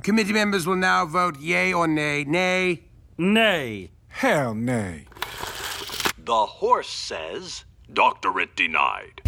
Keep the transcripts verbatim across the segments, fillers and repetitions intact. The committee members will now vote yay or nay. Nay. Nay. Hell nay. The horse says, doctorate denied.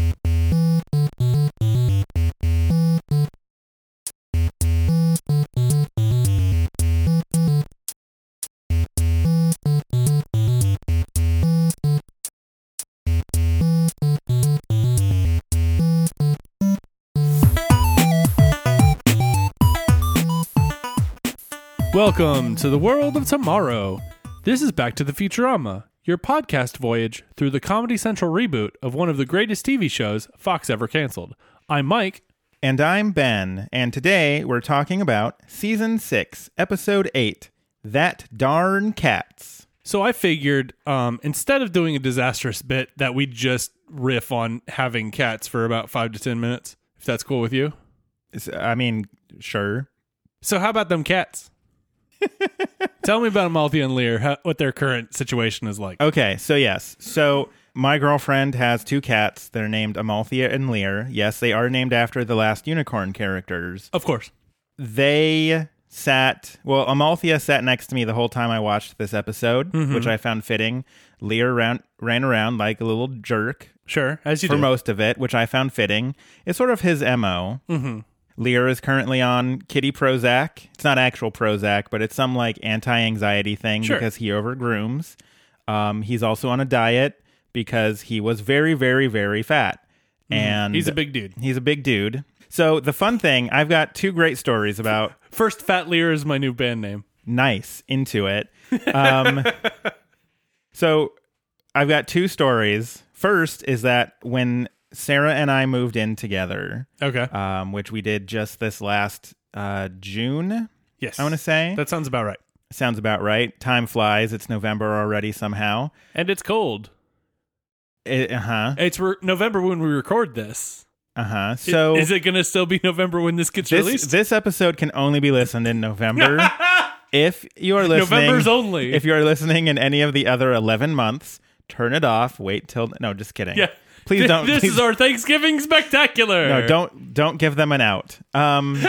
Welcome to the world of tomorrow. This is Back to the Futurama, your podcast voyage through the Comedy Central reboot of one of the greatest T V shows Fox ever canceled. I'm Mike. And I'm Ben. And today we're talking about Season six, Episode eight, That Darn Katz. So I figured um, instead of doing a disastrous bit that we'd just riff on having cats for about five to ten minutes, if that's cool with you. I mean, sure. So how about them cats? Tell me about Amalthea and Lear, how, what their current situation is like. Okay, so yes. So my girlfriend has two cats. They're named Amalthea and Lear. Yes, they are named after the last unicorn characters. Of course. They sat... Well, Amalthea sat next to me the whole time I watched this episode, mm-hmm. which I found fitting. Lear ran, ran around like a little jerk. Sure, as you do. For most of it, which I found fitting. It's sort of his M O. Mm-hmm. Lear is currently on Kitty Prozac. It's not actual Prozac, but it's some like anti-anxiety thing sure. because he overgrooms. Um, he's also on a diet because he was very, very, very fat. Mm-hmm. And he's a big dude. He's a big dude. So the fun thing, I've got two great stories about. First, Fat Lear is my new band name. Nice. Into it. Um, so I've got two stories. First is that when Sarah and I moved in together. Okay. Um, which we did just this last uh, June. Yes. I want to say. That sounds about right. Sounds about right. Time flies. It's November already somehow. And it's cold. It, uh-huh. It's re- November when we record this. Uh-huh. So Is, is it going to still be November when this gets this, released? This episode can only be listened in November. If you are listening. November's only. If you are listening in any of the other eleven months, turn it off. Wait till. No, just kidding. Yeah. Please don't. This please. is our Thanksgiving spectacular. No, don't don't give them an out. Um,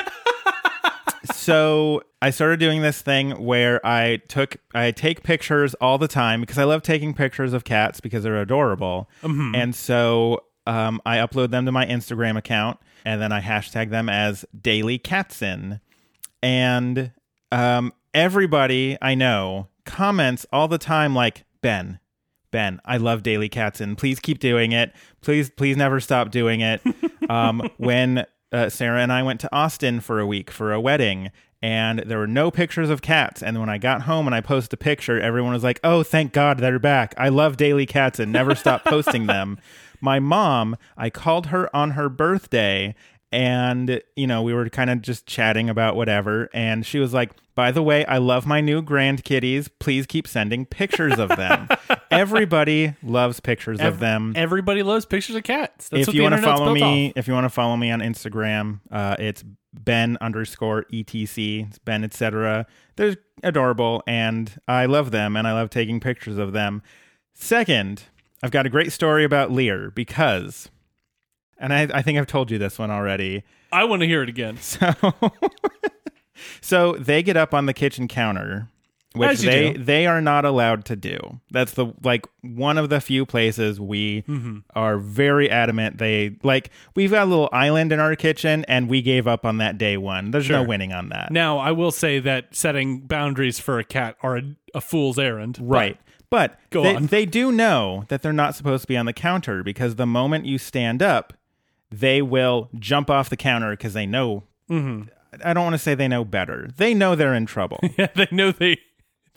so I started doing this thing where I took I take pictures all the time because I love taking pictures of cats because they're adorable. Mm-hmm. And so um, I upload them to my Instagram account and then I hashtag them as Daily Catsin. And um, everybody I know comments all the time like, Ben. Ben, I love Daily Katsin. Please keep doing it. Please, please never stop doing it. Um, when uh, Sarah and I went to Austin for a week for a wedding, and there were no pictures of cats. And when I got home and I posted a picture, everyone was like, oh, thank God they're back. I love Daily Katsin. Never stop posting them. My mom, I called her on her birthday, and, you know, we were kind of just chatting about whatever. And she was like, by the way, I love my new grand kitties. Please keep sending pictures of them. Everybody loves pictures Every, of them. Everybody loves pictures of cats. That's if what you want to follow me, off. If you want to follow me on Instagram, uh, it's Ben underscore E T C. It's Ben, et cetera. They're adorable and I love them and I love taking pictures of them. Second, I've got a great story about Lear because, and I, I think I've told you this one already. I want to hear it again. So, so they get up on the kitchen counter. Which they, they are not allowed to do. That's the like one of the few places we mm-hmm. are very adamant. They like we've got a little island in our kitchen, and we gave up on that day one. There's sure. no winning on that. Now I will say that setting boundaries for a cat are a, a fool's errand, right? But, but go they, on. They do know that they're not supposed to be on the counter because the moment you stand up, they will jump off the counter because they know. Mm-hmm. I don't want to say they know better. They know they're in trouble. Yeah, they know they.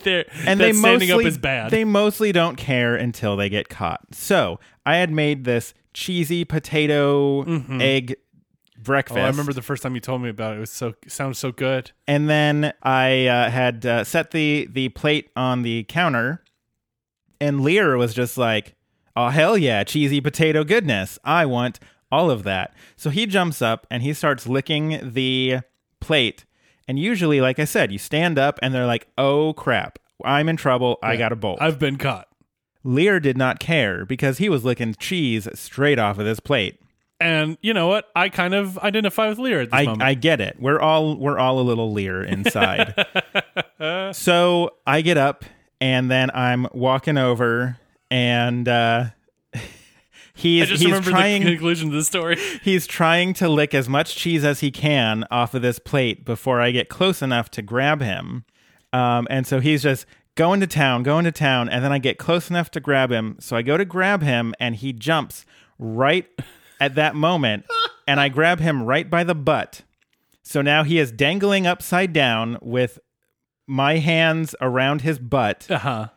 They're, and they mostly, up is bad. They mostly don't care until they get caught. So I had made this cheesy potato mm-hmm. egg breakfast. Oh, I remember the first time you told me about it. It was so sounds so good. And then I uh, had uh, set the the plate on the counter, and Lear was just like, "Oh hell yeah, cheesy potato goodness! I want all of that." So he jumps up and he starts licking the plate. And usually, like I said, you stand up and they're like, oh, crap, I'm in trouble. I yeah, got to bolt. I've been caught. Lear did not care because he was licking cheese straight off of this plate. And you know what? I kind of identify with Lear at this I, moment. I get it. We're all we're all a little Lear inside. So I get up and then I'm walking over and uh, he's I just he's remember trying the conclusion of the story. He's trying to lick as much cheese as he can off of this plate before I get close enough to grab him. Um, and so he's just going to town, going to town, and then I get close enough to grab him. So I go to grab him and he jumps right at that moment, and I grab him right by the butt. So now he is dangling upside down with my hands around his butt, uh-huh.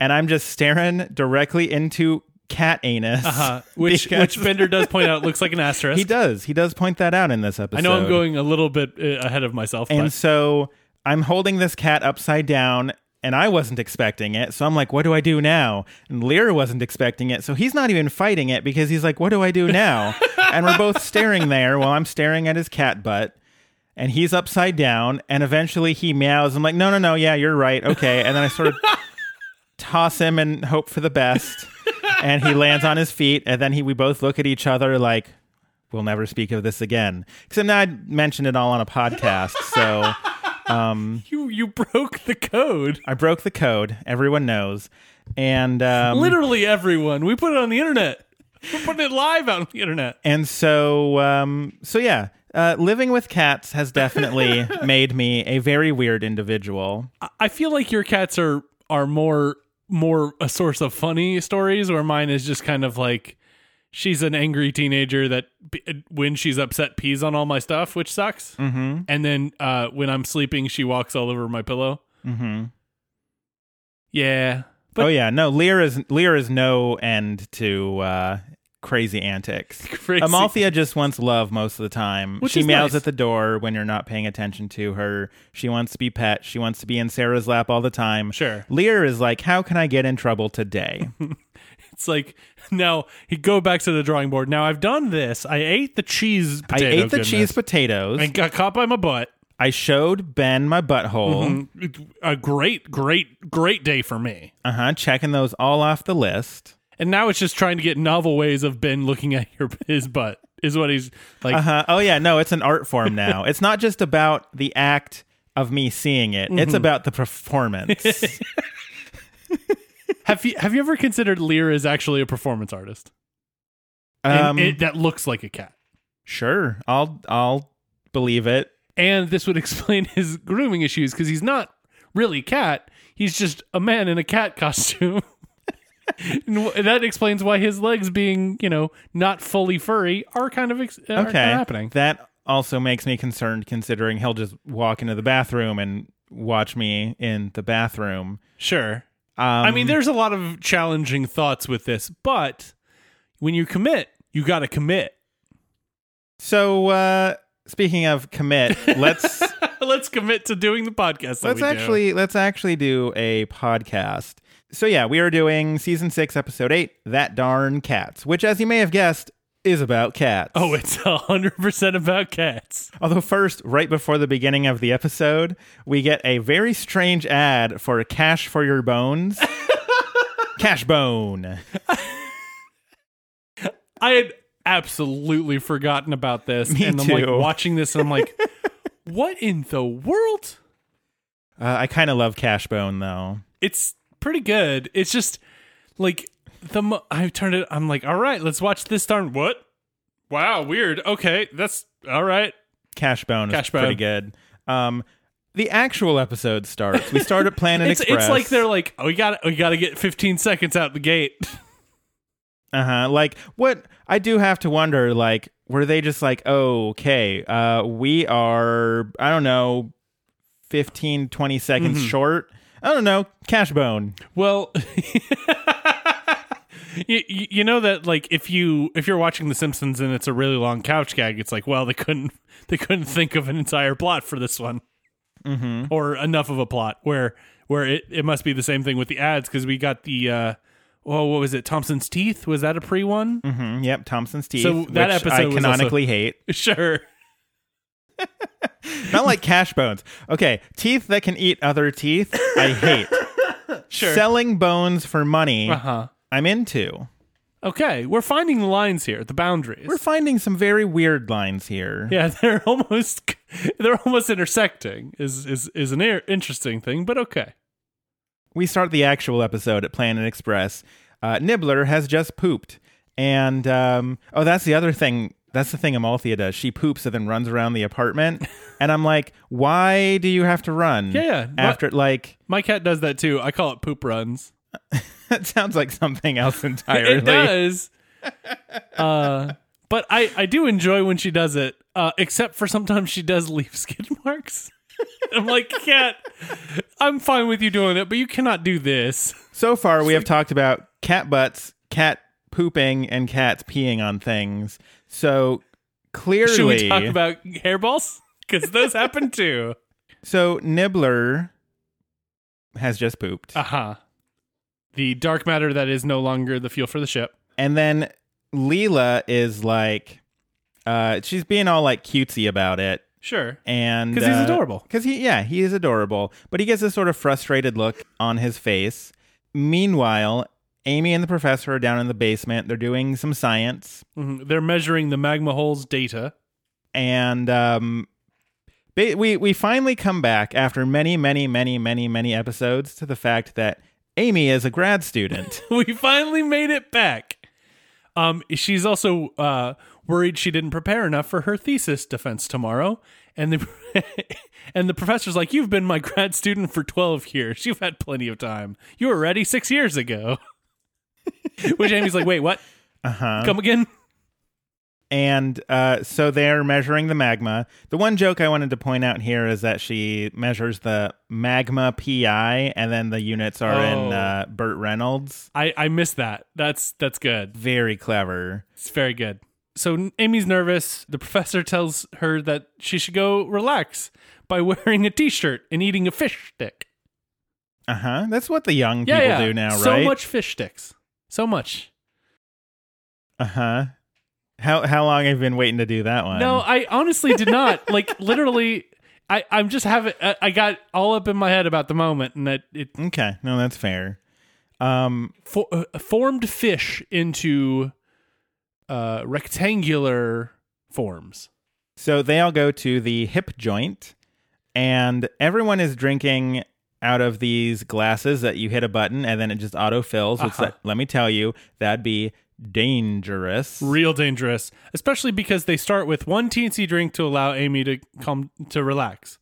and I'm just staring directly into cat anus. Uh-huh. Which, which Bender does point out looks like an asterisk. He does. He does point that out in this episode. I know I'm going a little bit ahead of myself. And but. So I'm holding this cat upside down, and I wasn't expecting it. So I'm like, what do I do now? And Lear wasn't expecting it. So he's not even fighting it because he's like, what do I do now? And we're both staring there while I'm staring at his cat butt. And he's upside down. And eventually he meows. I'm like, no, no, no. Yeah, you're right. Okay. And then I sort of toss him and hope for the best. And he lands on his feet. And then he, we both look at each other like, we'll never speak of this again. Except now I mentioned it all on a podcast. So... Um, you you broke the code. I broke the code. Everyone knows, and um, literally everyone. We put it on the internet. We're putting it live out on the internet. And so, um, so yeah, uh, living with cats has definitely made me a very weird individual. I feel like your cats are are more more a source of funny stories, where mine is just kind of like. She's an angry teenager that when she's upset pees on all my stuff, which sucks. Mm-hmm. And then uh, when I'm sleeping, she walks all over my pillow. Mm-hmm. Yeah. But oh yeah. No, Lear is Lear is no end to uh, crazy antics. Crazy. Amalthea just wants love most of the time. Which she meows nice. At the door when you're not paying attention to her. She wants to be pet. She wants to be in Sarah's lap all the time. Sure. Lear is like, how can I get in trouble today? It's like, now he go back to the drawing board. Now I've done this. I ate the cheese potatoes. I ate the goodness. cheese potatoes. And got caught by my butt. I showed Ben my butthole. Mm-hmm. A great, great, great day for me. Uh-huh. Checking those all off the list. And now it's just trying to get novel ways of Ben looking at your, his butt is what he's like. Uh-huh. Oh, yeah. No, it's an art form now. It's not just about the act of me seeing it. Mm-hmm. It's about the performance. Have you have you ever considered Lear is actually a performance artist? Um, it, that looks like a cat. Sure, I'll I'll believe it. And this would explain his grooming issues because he's not really cat. He's just a man in a cat costume. And that explains why his legs, being you know not fully furry, are kind of ex- okay. are kind of happening. That also makes me concerned, considering he'll just walk into the bathroom and watch me in the bathroom. Sure. Um, I mean, there's a lot of challenging thoughts with this, but when you commit, you got to commit. So, uh, speaking of commit, let's let's commit to doing the podcast. That let's we actually do. let's actually do a podcast. So yeah, we are doing season six, episode eight, That Darn Cats, which, as you may have guessed, is about cats. Oh, it's one hundred percent about cats. Although first, right before the beginning of the episode, we get a very strange ad for Cash for Your Bones. Cash Bone. I had absolutely forgotten about this. Me and I'm too. like watching this and I'm like, what in the world? Uh, I kind of love Cash Bone though. It's pretty good. It's just like... The mo- I've turned it. I'm like, all right, let's watch this darn what? Wow, weird. Okay, that's all right. Cashbone Cash is Bone. Pretty good. Um, the actual episode starts. We start at Planet it's, Express. It's like they're like, oh, we got we got to get fifteen seconds out the gate. uh huh. Like what? I do have to wonder. Like, were they just like, oh, okay, uh, we are, I don't know, fifteen, twenty seconds mm-hmm. short. I don't know. Cashbone. Well. You, you know that like if you if you're watching The Simpsons and it's a really long couch gag, it's like, well, they couldn't they couldn't think of an entire plot for this one, mm-hmm. or enough of a plot where where it, it must be the same thing with the ads, because we got the uh, oh what was it Thompson's Teeth, was that a pre one? Mm-hmm. Yep, Thompson's Teeth. So that which episode I canonically was also, hate. Sure. Not like Cash Bones. Okay, teeth that can eat other teeth. I hate. Sure. Selling bones for money. Uh huh. I'm into. Okay, we're finding the lines here, the boundaries. We're finding some very weird lines here. Yeah, they're almost they're almost intersecting is is is an interesting thing, but okay. We start the actual episode at Planet Express. Uh, Nibbler has just pooped, and um, oh, that's the other thing. That's the thing Amalthea does. She poops and then runs around the apartment, and I'm like, why do you have to run? Yeah, yeah. After my, like, my cat does that too. I call it poop runs. That sounds like something else entirely. It does. uh, but I, I do enjoy when she does it, uh, except for sometimes she does leave skid marks. I'm like, cat, I'm fine with you doing it, but you cannot do this. So far, we have talked about cat butts, cat pooping, and cats peeing on things. So clearly... Should we talk about hairballs? Because those happen too. So Nibbler has just pooped. Uh-huh. The dark matter that is no longer the fuel for the ship. And then Leela is like, uh, she's being all like cutesy about it. Sure. And because he's uh, adorable. Because he, yeah, he is adorable. But he gets this sort of frustrated look on his face. Meanwhile, Amy and the professor are down in the basement. They're doing some science. Mm-hmm. They're measuring the magma hole's data. And um, ba- we we finally come back after many, many, many, many, many episodes to the fact that Amy is a grad student. We finally made it back. Um, she's also uh, worried she didn't prepare enough for her thesis defense tomorrow. And the and the professor's like, you've been my grad student for twelve years. You've had plenty of time. You were ready six years ago. Which Amy's like, wait, what? Uh-huh. Come again? And uh, so they're measuring the magma. The one joke I wanted to point out here is that she measures the magma P I, and then the units are oh. in uh, Burt Reynolds. I, I missed that. That's that's good. Very clever. It's very good. So Amy's nervous. The professor tells her that she should go relax by wearing a t-shirt and eating a fish stick. Uh-huh. That's what the young people yeah, yeah. do now, so right? So much fish sticks. So much. Uh-huh. How how long have you been waiting to do that one? No, I honestly did not. Like, literally, I, I'm just having... I, I got all up in my head about the moment, and that it... Okay, no, that's fair. Um, for, uh, formed fish into uh, rectangular forms. So they all go to the hip joint, and everyone is drinking out of these glasses that you hit a button, and then it just auto-fills. Uh-huh. Let, let me tell you, that'd be... dangerous. Real dangerous. Especially because they start with one teensy drink to allow Amy to come to relax.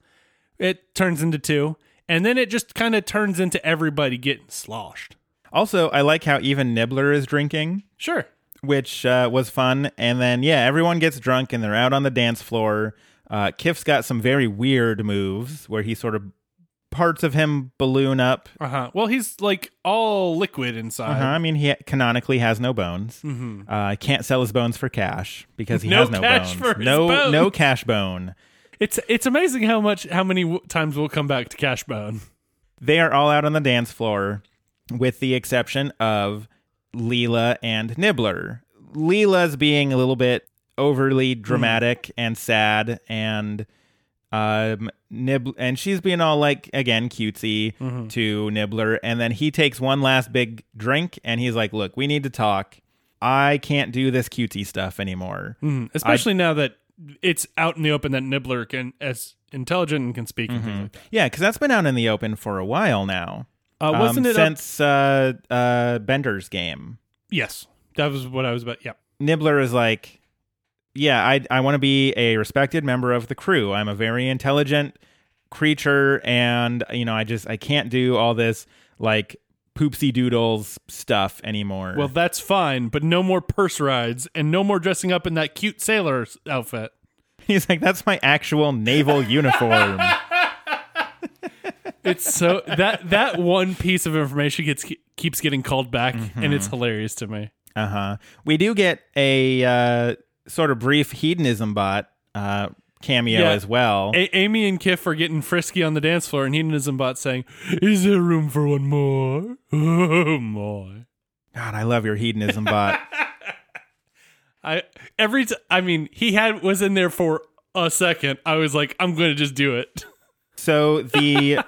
It turns into two. And then it just kind of turns into everybody getting sloshed. Also, I like how even Nibbler is drinking. Sure. Which uh, was fun. And then, yeah, everyone gets drunk and they're out on the dance floor. Uh, Kiff's got some very weird moves where he sort of parts of him balloon up. Uh-huh. Well, he's like all liquid inside. Uh-huh. I mean, he canonically has no bones. Mm-hmm. Uh, can't sell his bones for cash because he no has no cash bones. For no, his bone. No cash bone. It's it's amazing how much how many w- times we'll come back to cash bone. They are all out on the dance floor, with the exception of Leela and Nibbler. Leela's being a little bit overly dramatic mm. and sad and. Um, Nib- and she's being all like, again, cutesy mm-hmm. to Nibbler. And then he takes one last big drink and he's like, look, we need to talk. I can't do this cutesy stuff anymore. Mm-hmm. Especially I- now that it's out in the open that Nibbler can, as intelligent and can speak. Mm-hmm. And things like that. Yeah. Cause that's been out in the open for a while now. Uh, wasn't um, it since, up- uh, uh, Bender's game? Yes. That was what I was about. Yeah. Nibbler is like, yeah, I I want to be a respected member of the crew. I'm a very intelligent creature, and you know, I just I can't do all this like poopsie doodles stuff anymore. Well, that's fine, but no more purse rides and no more dressing up in that cute sailor outfit. He's like, that's my actual naval uniform. It's so that that one piece of information gets keeps getting called back, mm-hmm. and it's hilarious to me. Uh huh. We do get a. Uh, sort of brief hedonism bot uh, cameo yeah. as well. A- Amy and Kiff are getting frisky on the dance floor, and hedonism bot saying, "Is there room for one more?" Oh my God, I love your hedonism bot. I every t- I mean, he had was in there for a second. I was like, I'm going to just do it. So the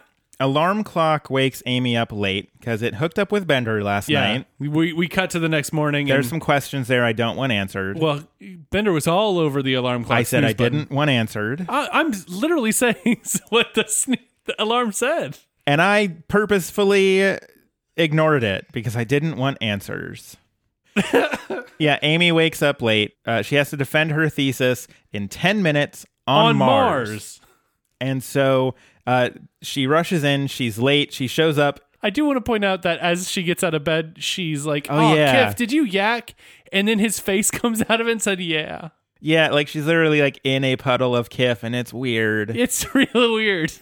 Alarm clock wakes Amy up late because it hooked up with Bender last yeah. night. We we cut to the next morning. There's and some questions there I don't want answered. Well, Bender was all over the alarm clock. I said I button. didn't want answered. I, I'm literally saying what the, sne- the alarm said. And I purposefully ignored it because I didn't want answers. Yeah, Amy wakes up late. Uh, she has to defend her thesis in ten minutes on, on Mars. Mars. And so... Uh, she rushes in. She's late. She shows up. I do want to point out that as she gets out of bed, she's like, oh, oh yeah. Kiff, did you yak? And then his face comes out of it and said, yeah. Yeah, like she's literally like in a puddle of Kiff, and it's weird. It's really weird.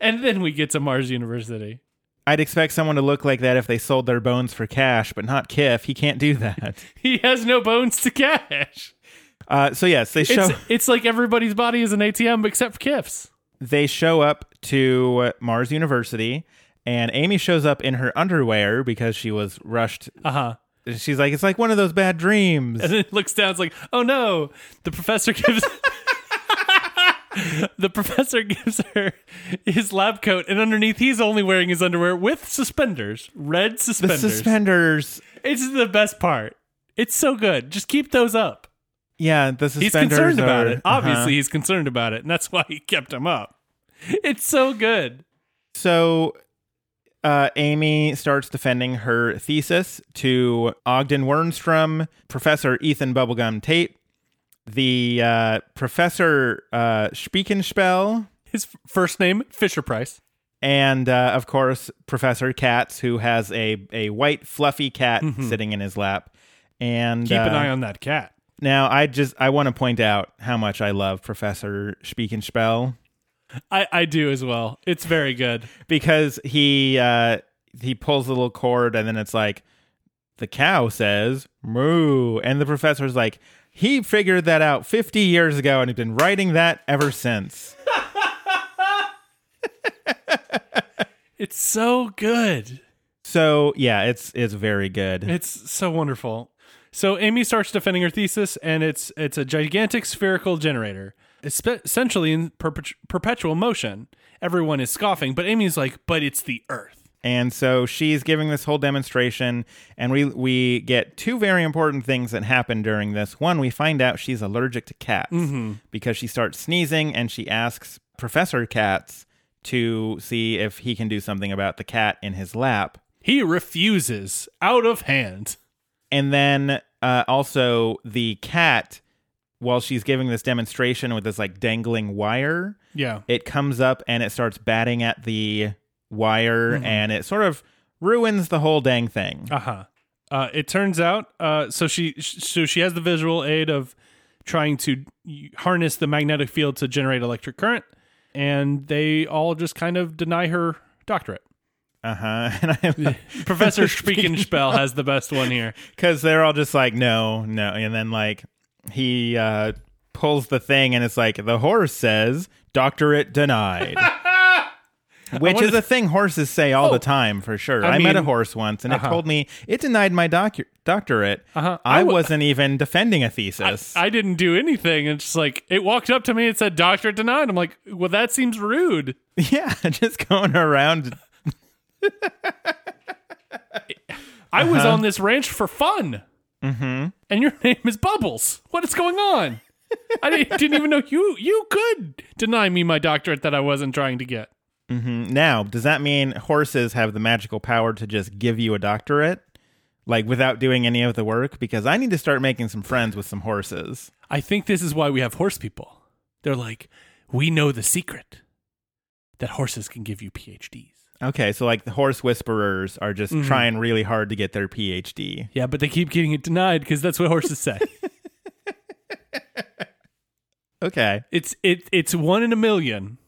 And then we get to Mars University. I'd expect someone to look like that if they sold their bones for cash, but not Kiff. He can't do that. He has no bones to cash. Uh, so yes, they show... It's, it's like everybody's body is an A T M except for Kiff's. They show up to Mars University, and Amy shows up in her underwear because she was rushed. Uh-huh. She's like, it's like one of those bad dreams. And then looks down, it's like, oh no, the professor gives... the professor gives her his lab coat, and underneath he's only wearing his underwear with suspenders. Red suspenders. The suspenders. It's the best part. It's so good. Just keep those up. Yeah, the suspenders. He's concerned are, about it. Obviously, uh-huh. he's concerned about it, and that's why he kept him up. It's so good. So, uh, Amy starts defending her thesis to Ogden Wernstrom, Professor Ethan Bubblegum Tate, the uh, Professor uh, Spiekenspell. His first name, Fisher-Price. And, uh, of course, Professor Katz, who has a, a white, fluffy cat mm-hmm. sitting in his lap. And keep an uh, eye on that cat. Now, I just I want to point out how much I love Professor Spiekenspell. I, I do as well. It's very good. Because he uh, he pulls the little cord, and then it's like, the cow says, moo. And the professor's like, he figured that out fifty years ago, and he's been writing that ever since. It's so good. So, yeah, it's it's very good. It's so wonderful. So Amy starts defending her thesis, and it's it's a gigantic spherical generator, it's spe- essentially in perpetu- perpetual motion. Everyone is scoffing, but Amy's like, but it's the Earth. And so she's giving this whole demonstration, and we, we get two very important things that happen during this. One, we find out she's allergic to cats mm-hmm. because she starts sneezing, and she asks Professor Katz to see if he can do something about the cat in his lap. He refuses out of hand. And then uh, also the cat, while she's giving this demonstration with this like dangling wire, yeah, it comes up and it starts batting at the wire mm-hmm. and it sort of ruins the whole dang thing. Uh-huh. Uh, it turns out, uh, so she so she has the visual aid of trying to harness the magnetic field to generate electric current, and they all just kind of deny her doctorate. Uh-huh. And I love- Professor Spiekenspell has the best one here. Because they're all just like, no, no. And then like he uh, pulls the thing and it's like, the horse says, doctorate denied. Which wanted- is a thing horses say all oh, the time, for sure. I, I mean, met a horse once and uh-huh. it told me it denied my docu- doctorate. Uh-huh. I, I w- wasn't even defending a thesis. I, I didn't do anything. It's just like, it walked up to me and said, doctorate denied. I'm like, well, that seems rude. Yeah, just going around... I was uh-huh. on this ranch for fun mm-hmm. and your name is Bubbles. What is going on? I didn't, didn't even know you you could deny me my doctorate that I wasn't trying to get mm-hmm. Now, does that mean horses have the magical power to just give you a doctorate like without doing any of the work? Because I need to start making some friends with some horses. I think this is why we have horse people. They're like, we know the secret that horses can give you P H Ds. Okay, so like the horse whisperers are just mm-hmm. trying really hard to get their P H D. Yeah, but they keep getting it denied because that's what horses say. Okay, it's it it's one in a million,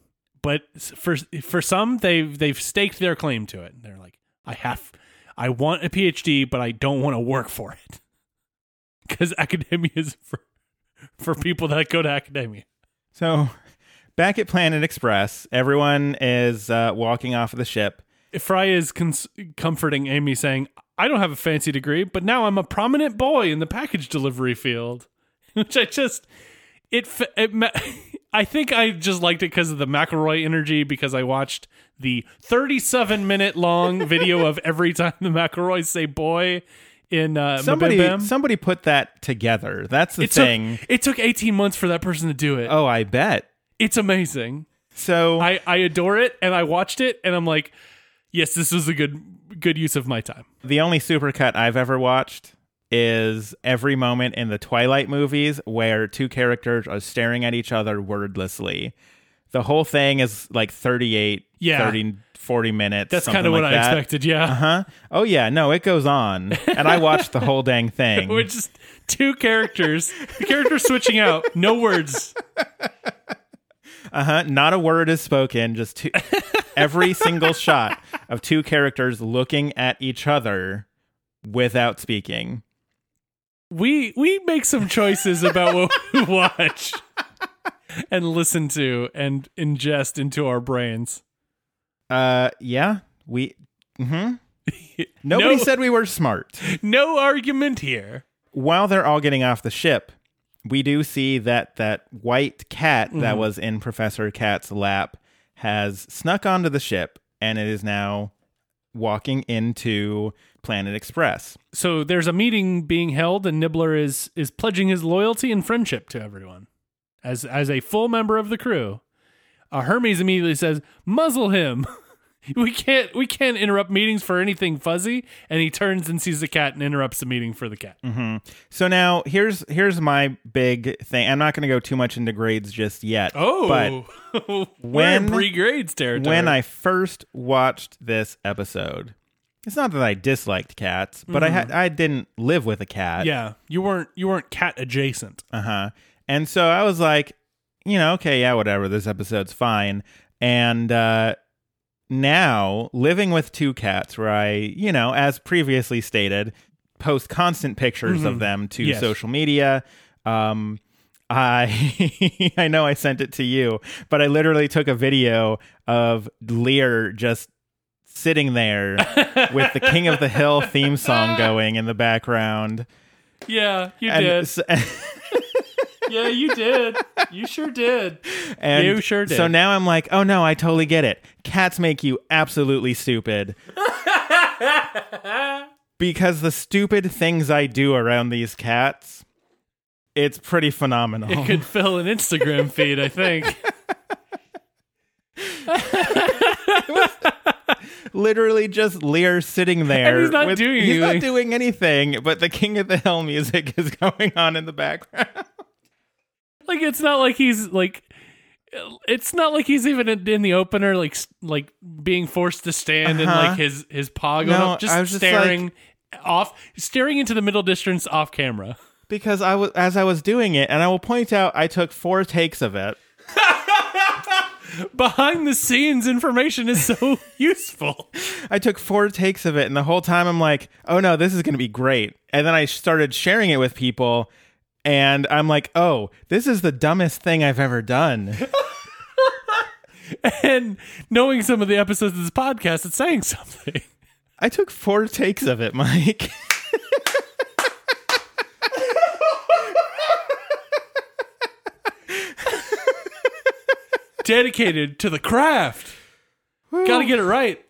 but for for some they've they've staked their claim to it. They're like, I have, I want a P H D, but I don't want to work for it because academia is for for people that go to academia. So. Back at Planet Express, everyone is uh, walking off of the ship. Fry is cons- comforting Amy, saying, I don't have a fancy degree, but now I'm a prominent boy in the package delivery field. Which I just... it. Fa- it ma- I think I just liked it because of the McElroy energy, because I watched the thirty-seven minute long video of every time the McElroys say boy in uh, somebody Mbim Bam. Somebody put that together. That's the it thing. Took, it took eighteen months for that person to do it. Oh, I bet. It's amazing. So I, I adore it, and I watched it, and I'm like, yes, this was a good good use of my time. The only supercut I've ever watched is every moment in the Twilight movies where two characters are staring at each other wordlessly. The whole thing is like thirty-eight, yeah. thirty, forty minutes. That's kind of what like I that. expected, yeah. Uh-huh. Oh, yeah. No, it goes on. And I watched the whole dang thing. We're just two characters. The characters switching out. No words. Uh-huh. Not a word is spoken. Just two, every single shot of two characters looking at each other without speaking. We we make some choices about what we watch and listen to and ingest into our brains. Uh, yeah. We. Mm-hmm. Nobody no, said we were smart. No argument here. While they're all getting off the ship, we do see that that white cat mm-hmm. that was in Professor Katz's lap has snuck onto the ship, and it is now walking into Planet Express. So there's a meeting being held, and Nibbler is is pledging his loyalty and friendship to everyone as as a full member of the crew. Uh, Hermes immediately says, "Muzzle him! we can't we can't interrupt meetings for anything fuzzy." And he turns and sees the cat and interrupts the meeting for the cat. Mm-hmm. So now here's here's my big thing. I'm not going to go too much into grades just yet. Oh, but when pre grades territory. When I first watched this episode, it's not that I disliked cats, but mm-hmm. I had I didn't live with a cat. Yeah, you weren't you weren't cat adjacent. Uh huh. And so I was like, you know, okay, yeah, whatever. This episode's fine. And uh, now living with two cats, where I, you know, as previously stated, post constant pictures mm-hmm. of them to yes. social media. Um, I I know I sent it to you, but I literally took a video of Lear just sitting there with the King of the Hill theme song going in the background. Yeah, you and did. So, yeah, you did. You sure did. And you sure did. So now I'm like, oh no, I totally get it. Cats make you absolutely stupid. Because the stupid things I do around these cats, it's pretty phenomenal. It could fill an Instagram feed, I think. It was literally just Lear sitting there. And he's not with, doing he's anything. He's not doing anything, but the King of the Hill music is going on in the background. Like, it's not like he's, like, it's not like he's even in, in the opener, like, like being forced to stand uh-huh. and, like, his, his paw going no, up, just staring just like, off, staring into the middle distance off camera. Because I was, as I was doing it, and I will point out, I took four takes of it. Behind the scenes information is so useful. I took four takes of it, and the whole time I'm like, oh no, this is going to be great. And then I started sharing it with people, and I'm like, oh, this is the dumbest thing I've ever done. And knowing some of the episodes of this podcast, it's saying something. I took four takes of it, Mike. Dedicated to the craft. Woo. Gotta get it right.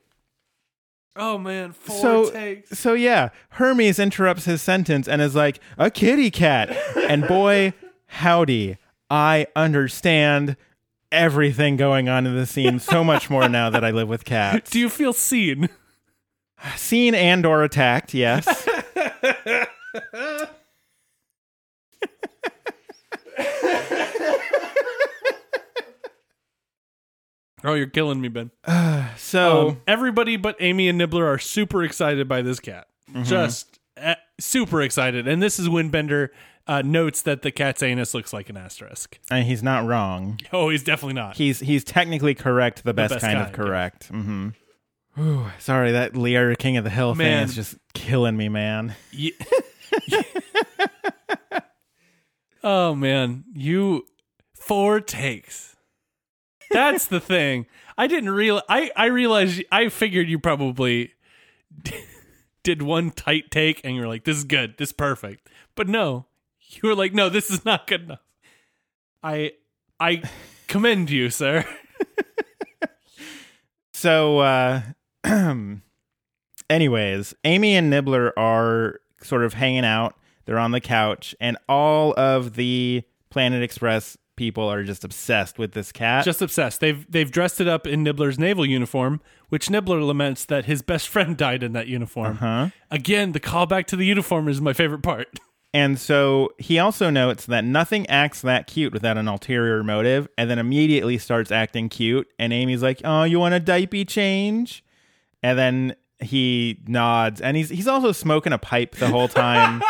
Oh man, four so, takes. So yeah, Hermes interrupts his sentence and is like, a kitty cat. And boy, howdy, I understand everything going on in the scene so much more now that I live with cats. Do you feel seen? Seen and or attacked, yes. Oh, you're killing me, Ben. Uh, so um, everybody but Amy and Nibbler are super excited by this cat. Mm-hmm. Just uh, super excited. And this is when Bender uh, notes that the cat's anus looks like an asterisk. And he's not wrong. Oh, he's definitely not. He's he's technically correct, the, the best, best kind, kind of correct. Yeah. Mm-hmm. Ooh, sorry, that Lear King of the Hill man. thing is just killing me, man. Yeah. Oh, man. You... Four takes. That's the thing. I didn't realize. I, I realized. I figured you probably did one tight take, and you're like, "This is good. This is perfect." But no, you were like, "No, this is not good enough." I I Commend you, sir. So, uh, anyways, Amy and Nibbler are sort of hanging out. They're on the couch, and all of the Planet Express people are just obsessed with this cat. Just obsessed. They've they've dressed it up in Nibbler's naval uniform, which Nibbler laments that his best friend died in that uniform. Uh-huh. Again, the callback to the uniform is my favorite part. And so he also notes that nothing acts that cute without an ulterior motive, and then immediately starts acting cute. And Amy's like, oh, you want a diaper change? And then he nods. And he's he's also smoking a pipe the whole time,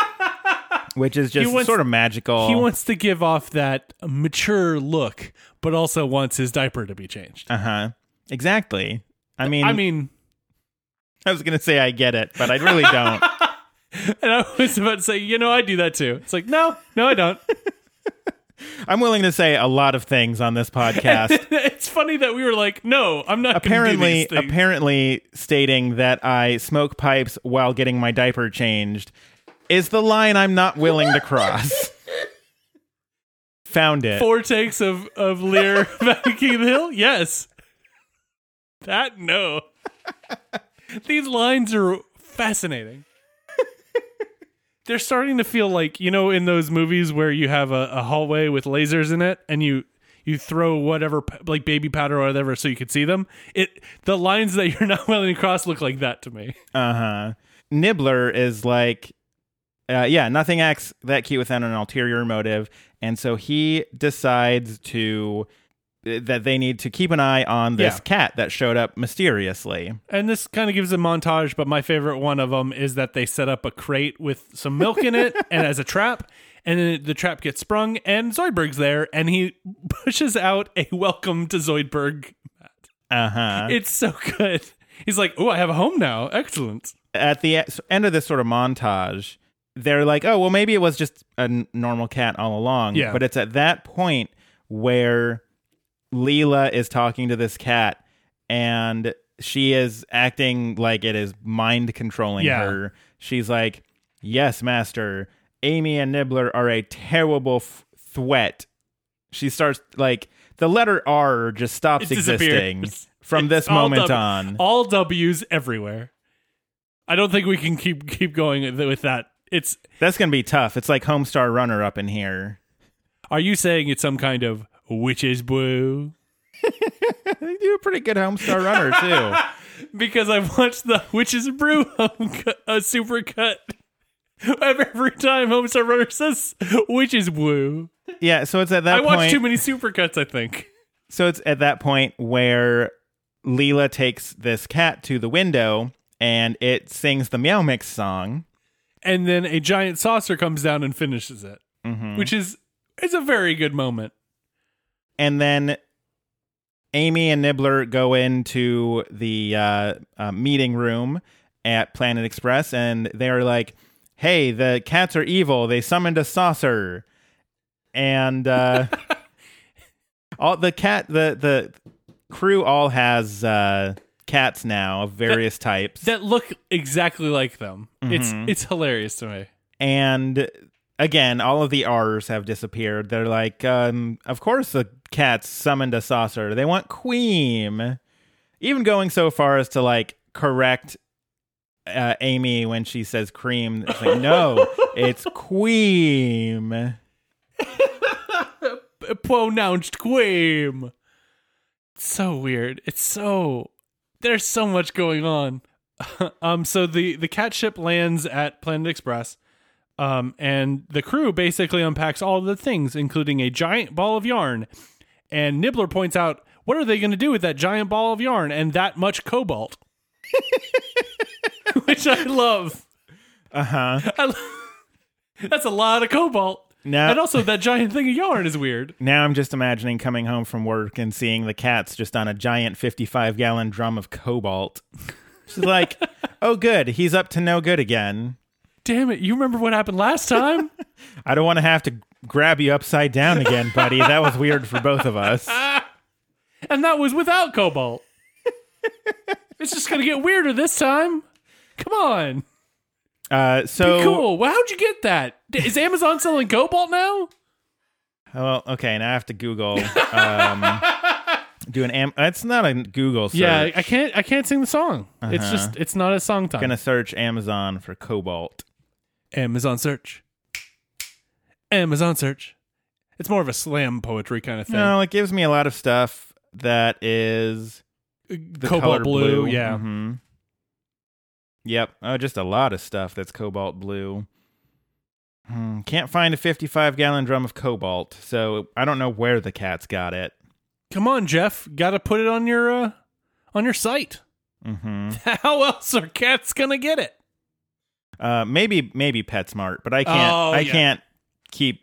which is just wants, sort of magical. He wants to give off that mature look, but also wants his diaper to be changed. Uh-huh. Exactly. I mean, I mean, I was going to say I get it, but I really don't. And I was about to say, you know, I do that too. It's like, no, no, I don't. I'm willing to say a lot of things on this podcast. It's funny that we were like, no, I'm not going to do these things. Apparently stating that I smoke pipes while getting my diaper changed is the line I'm not willing to cross. Found it. Four takes of, of Lear King of the Hill? Yes. That, no. These lines are fascinating. They're starting to feel like, you know, in those movies where you have a, a hallway with lasers in it and you, you throw whatever, like baby powder or whatever, so you could see them. It The lines that you're not willing to cross look like that to me. Uh-huh. Nibbler is like, uh, yeah, nothing acts that cute without an ulterior motive. And so he decides to, that they need to keep an eye on this yeah. cat that showed up mysteriously. And this kind of gives a montage, but my favorite one of them is that they set up a crate with some milk in it and as a trap, and then the trap gets sprung and Zoidberg's there and he pushes out a welcome to Zoidberg. Uh-huh. It's so good. He's like, oh, I have a home now. Excellent. At the end of this sort of montage, they're like, oh, well, maybe it was just a n- normal cat all along. Yeah. But it's at that point where Leela is talking to this cat and she is acting like it is mind controlling yeah. her. She's like, yes, master, Amy and Nibbler are a terrible f- threat. She starts, like, the letter R just stops existing from it's this moment w- on. All W's everywhere. I don't think we can keep keep going with that. It's That's going to be tough. It's like Homestar Runner up in here. Are you saying it's some kind of witch's brew? They do a pretty good Homestar Runner too. Because I've watched the Witch's Brew a super cut every time Homestar Runner says witch's brew. Yeah, so it's at that I point I watched too many supercuts, I think. So it's at that point where Leela takes this cat to the window and it sings the Meow Mix song. And then a giant saucer comes down and finishes it. Mm-hmm. Which is it's a very good moment. And then Amy and Nibbler go into the uh, uh, meeting room at Planet Express, and they're like, hey, the cats are evil. They summoned a saucer. And uh, all the cat, the, the crew all has uh, cats now of various that, types. That look exactly like them. Mm-hmm. It's, it's hilarious to me. And again, all of the R's have disappeared. They're like, um, of course the cats summoned a saucer. They want Queen. Even going so far as to, like, correct uh, Amy when she says cream. It's like, no, it's Queen. Pronounced Queen. It's so weird. It's so... There's so much going on. um. So the, the cat ship lands at Planet Express. Um, and the crew basically unpacks all the things, including a giant ball of yarn. And Nibbler points out, what are they going to do with that giant ball of yarn and that much cobalt? Which I love. Uh-huh. I lo- That's a lot of cobalt. Now, and also that giant thing of yarn is weird. Now I'm just imagining coming home from work and seeing the cats just on a giant fifty-five gallon drum of cobalt. She's like, oh, good. He's up to no good again. Damn it, you remember what happened last time? I don't want to have to grab you upside down again, buddy. That was weird for both of us. And that was without cobalt. It's just going to get weirder this time. Come on. Uh, so Be cool. Well, how'd you get that? Is Amazon selling cobalt now? well, okay, now I have to Google. Um, do an am- It's not a Google search. Yeah, I can't. I can't sing the song. Uh-huh. It's just. It's not a song time. I'm gonna search Amazon for cobalt. Amazon search. Amazon search. It's more of a slam poetry kind of thing. No, it gives me a lot of stuff that is the cobalt blue. blue. Yeah. Mm-hmm. Yep. Oh, just a lot of stuff that's cobalt blue. Hmm. Can't find a fifty-five gallon drum of cobalt, so I don't know where the Cats got it. Come on, Jeff. Got to put it on your uh, on your site. Mm-hmm. How else are cats gonna get it? Uh, maybe maybe PetSmart, but I can't. Oh, I yeah. can't keep.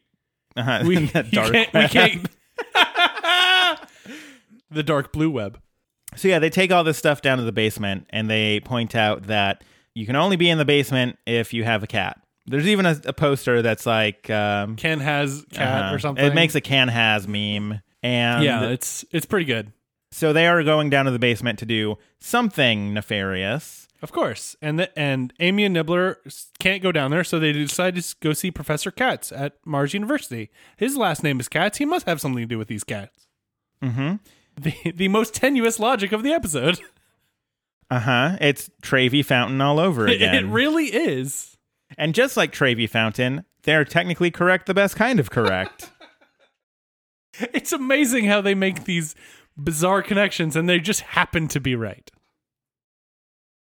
Uh, we, that dark can't, web. we can't. The dark blue web. So yeah, they take all this stuff down to the basement, and they point out that you can only be in the basement if you have a cat. There's even a, a poster that's like um, Ken has cat uh-huh. or something. It makes a Ken has meme, and yeah, it's it's pretty good. So they are going down to the basement to do something nefarious, of course. And the, and Amy and Nibbler can't go down there, so they decide to go see Professor Katz at Mars University. His last name is Katz. He must have something to do with these cats. Mm-hmm. The the most tenuous logic of the episode. Uh-huh. It's Travie Fountain all over again. It, it really is. And just like Travie Fountain, they're technically correct, the best kind of correct. It's amazing how they make these bizarre connections, and they just happen to be right.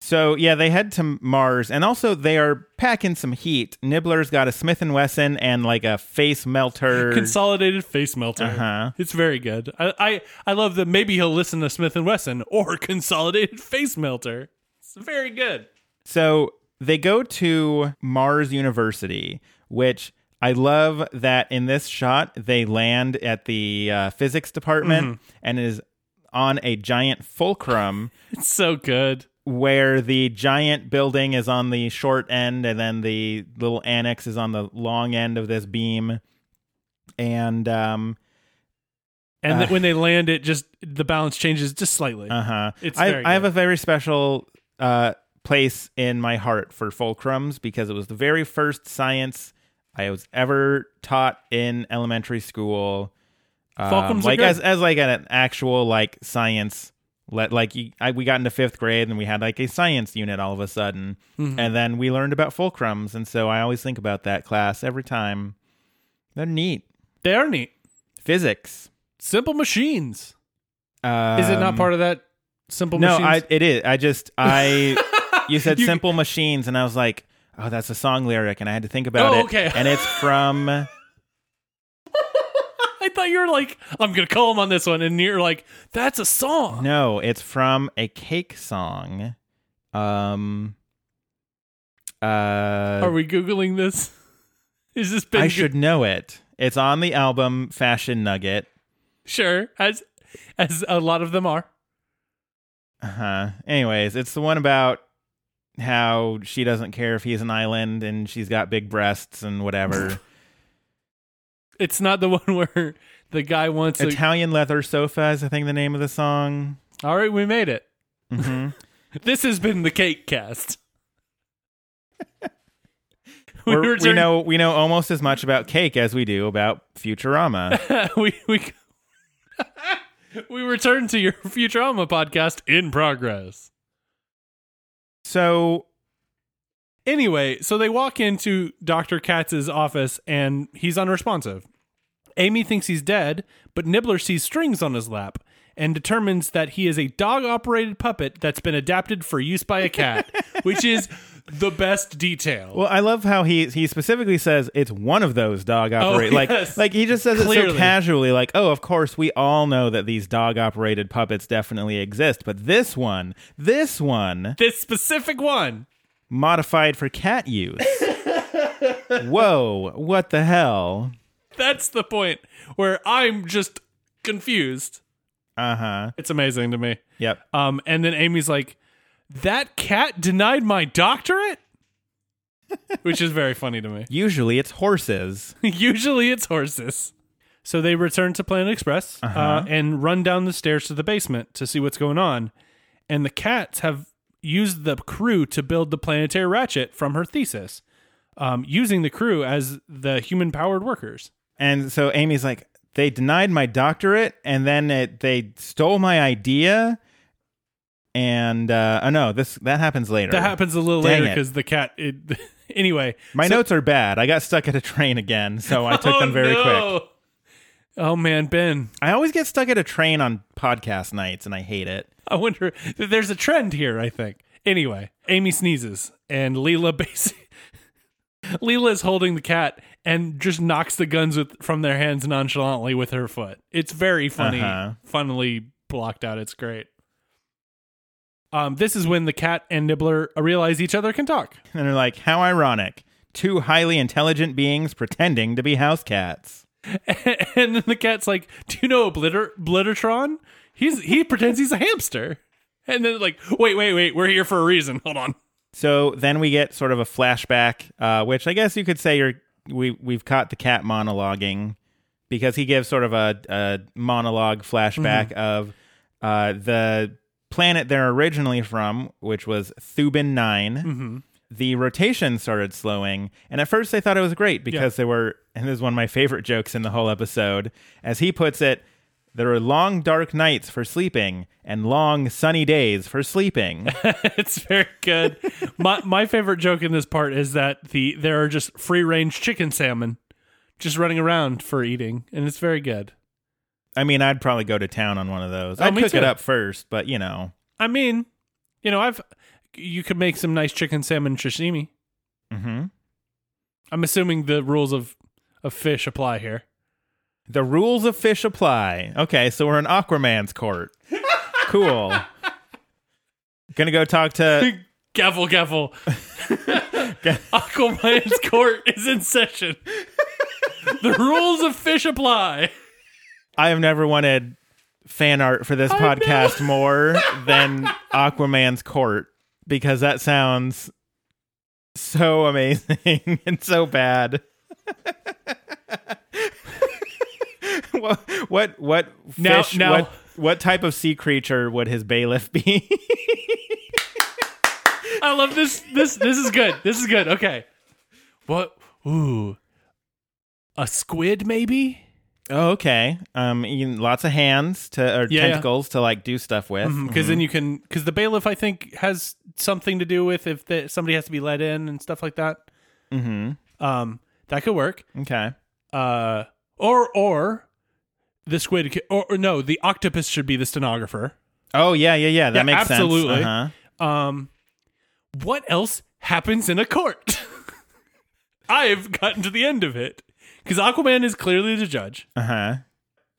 So, yeah, they head to Mars, and also they are packing some heat. Nibbler's got a Smith and Wesson and, like, a face melter. Consolidated face melter. Uh-huh. It's very good. I, I, I love that maybe he'll listen to Smith and Wesson or Consolidated Face Melter. It's very good. So they go to Mars University, which I love that in this shot, they land at the uh, physics department mm-hmm. and is on a giant fulcrum. It's so good. Where the giant building is on the short end, and then the little annex is on the long end of this beam. And um, and uh, when they land, it just the balance changes just slightly. Uh huh. It's I, very I have a very special uh, place in my heart for fulcrums, because it was the very first science I was ever taught in elementary school. Fulcrums, um, like are good. as as like an actual like science. Let like you, I, we got into fifth grade and we had like a science unit all of a sudden, mm-hmm. and then we learned about fulcrums, and so I always think about that class every time. They're neat. They are neat. Physics, simple machines. Um, is it not part of that simple? No, machines? I, it is. I just I you said you, simple machines, and I was like, oh, that's a song lyric, and I had to think about oh, it. Okay. And it's from. I thought you were like, I'm going to call him on this one. And you're like, that's a song. No, it's from a Cake song. Um, uh, Are we Googling this? Is this been I go- should know it. It's on the album Fashion Nugget. Sure, as as a lot of them are. Uh-huh. Anyways, it's the one about how she doesn't care if he's an island and she's got big breasts and whatever. It's not the one where the guy wants a... Italian Leather Sofa is, I think, the name of the song. All right, we made it. Mm-hmm. This has been the Cake Cast. we, return- we know we know almost as much about Cake as we do about Futurama. we we we return to your Futurama podcast in progress. So. Anyway, so they walk into Doctor Katz's office, and he's unresponsive. Amy thinks he's dead, but Nibbler sees strings on his lap and determines that he is a dog-operated puppet that's been adapted for use by a cat, which is the best detail. Well, I love how he he specifically says it's one of those dog-operated... Oh, yes. Like, like he just says Clearly. It so casually, like, oh, of course, we all know that these dog-operated puppets definitely exist, but this one, this one... This specific one... Modified for cat use. Whoa, what the hell? That's the point where I'm just confused. Uh-huh. It's amazing to me. Yep. Um, and then Amy's like, that cat denied my doctorate? Which is very funny to me. Usually it's horses. Usually it's horses. So they return to Planet Express uh-huh. uh, and run down the stairs to the basement to see what's going on. And the cats have... used the crew to build the planetary ratchet from her thesis, um, using the crew as the human-powered workers. And so Amy's like, They denied my doctorate, and then it, they stole my idea. And uh, oh no, this that happens later. That happens a little Dang later because the cat. It, anyway, my so, notes are bad. I got stuck at a train again, so I took oh, them very no. quick. Oh man, Ben! I always get stuck at a train on podcast nights, and I hate it. I wonder. There's a trend here, I think. Anyway, Amy sneezes, and Leela basically Leela is holding the cat and just knocks the guns with from their hands nonchalantly with her foot. It's very funny, uh-huh. funnily blocked out. It's great. Um, this is when the cat and Nibbler realize each other can talk. And they're like, how ironic. Two highly intelligent beings pretending to be house cats. And then the cat's like, do you know Blitter- Blittertron? He's, he pretends he's a hamster. And then like, wait, wait, wait, we're here for a reason. Hold on. So then we get sort of a flashback, uh, which I guess you could say you're, we, we've caught the cat monologuing. Because he gives sort of a, a monologue flashback mm-hmm. of uh, the... planet they're originally from, which was Thuban nine, mm-hmm. the rotation started slowing, and at first they thought it was great because yeah. there were, and this is one of my favorite jokes in the whole episode, as he puts it, there are long dark nights for sleeping and long sunny days for sleeping. It's very good. my my favorite joke in this part is that the there are just free-range chicken salmon just running around for eating, and it's very good. I mean, I'd probably go to town on one of those. I'd oh, cook too. it up first, but you know. I mean, you know, I've you could make some nice chicken salmon sashimi. Mm-hmm. I'm assuming the rules of, of fish apply here. The rules of fish apply. Okay, so we're in Aquaman's court. Cool. Gonna go talk to Gavel Gavel. Aquaman's court is in session. The rules of fish apply. I have never wanted fan art for this I podcast know. more than Aquaman's court, because that sounds so amazing and so bad. what what what now, fish, now. What, what type of sea creature would his bailiff be? I love this. This this is good. This is good. Okay. What? Ooh, a squid maybe? Oh, okay. Um, you can, lots of hands to or yeah, tentacles yeah. to like do stuff with. Because mm-hmm, mm-hmm. then you can, because the bailiff I think has something to do with if the, somebody has to be let in and stuff like that. Mm-hmm. Um, that could work. Okay. Uh, or or the squid could, or, or no, the octopus should be the stenographer. Oh yeah, yeah, yeah. That yeah, makes absolutely. sense. Absolutely. Uh-huh. Um, what else happens in a court? I've gotten to the end of it. Because Aquaman is clearly the judge. Uh-huh.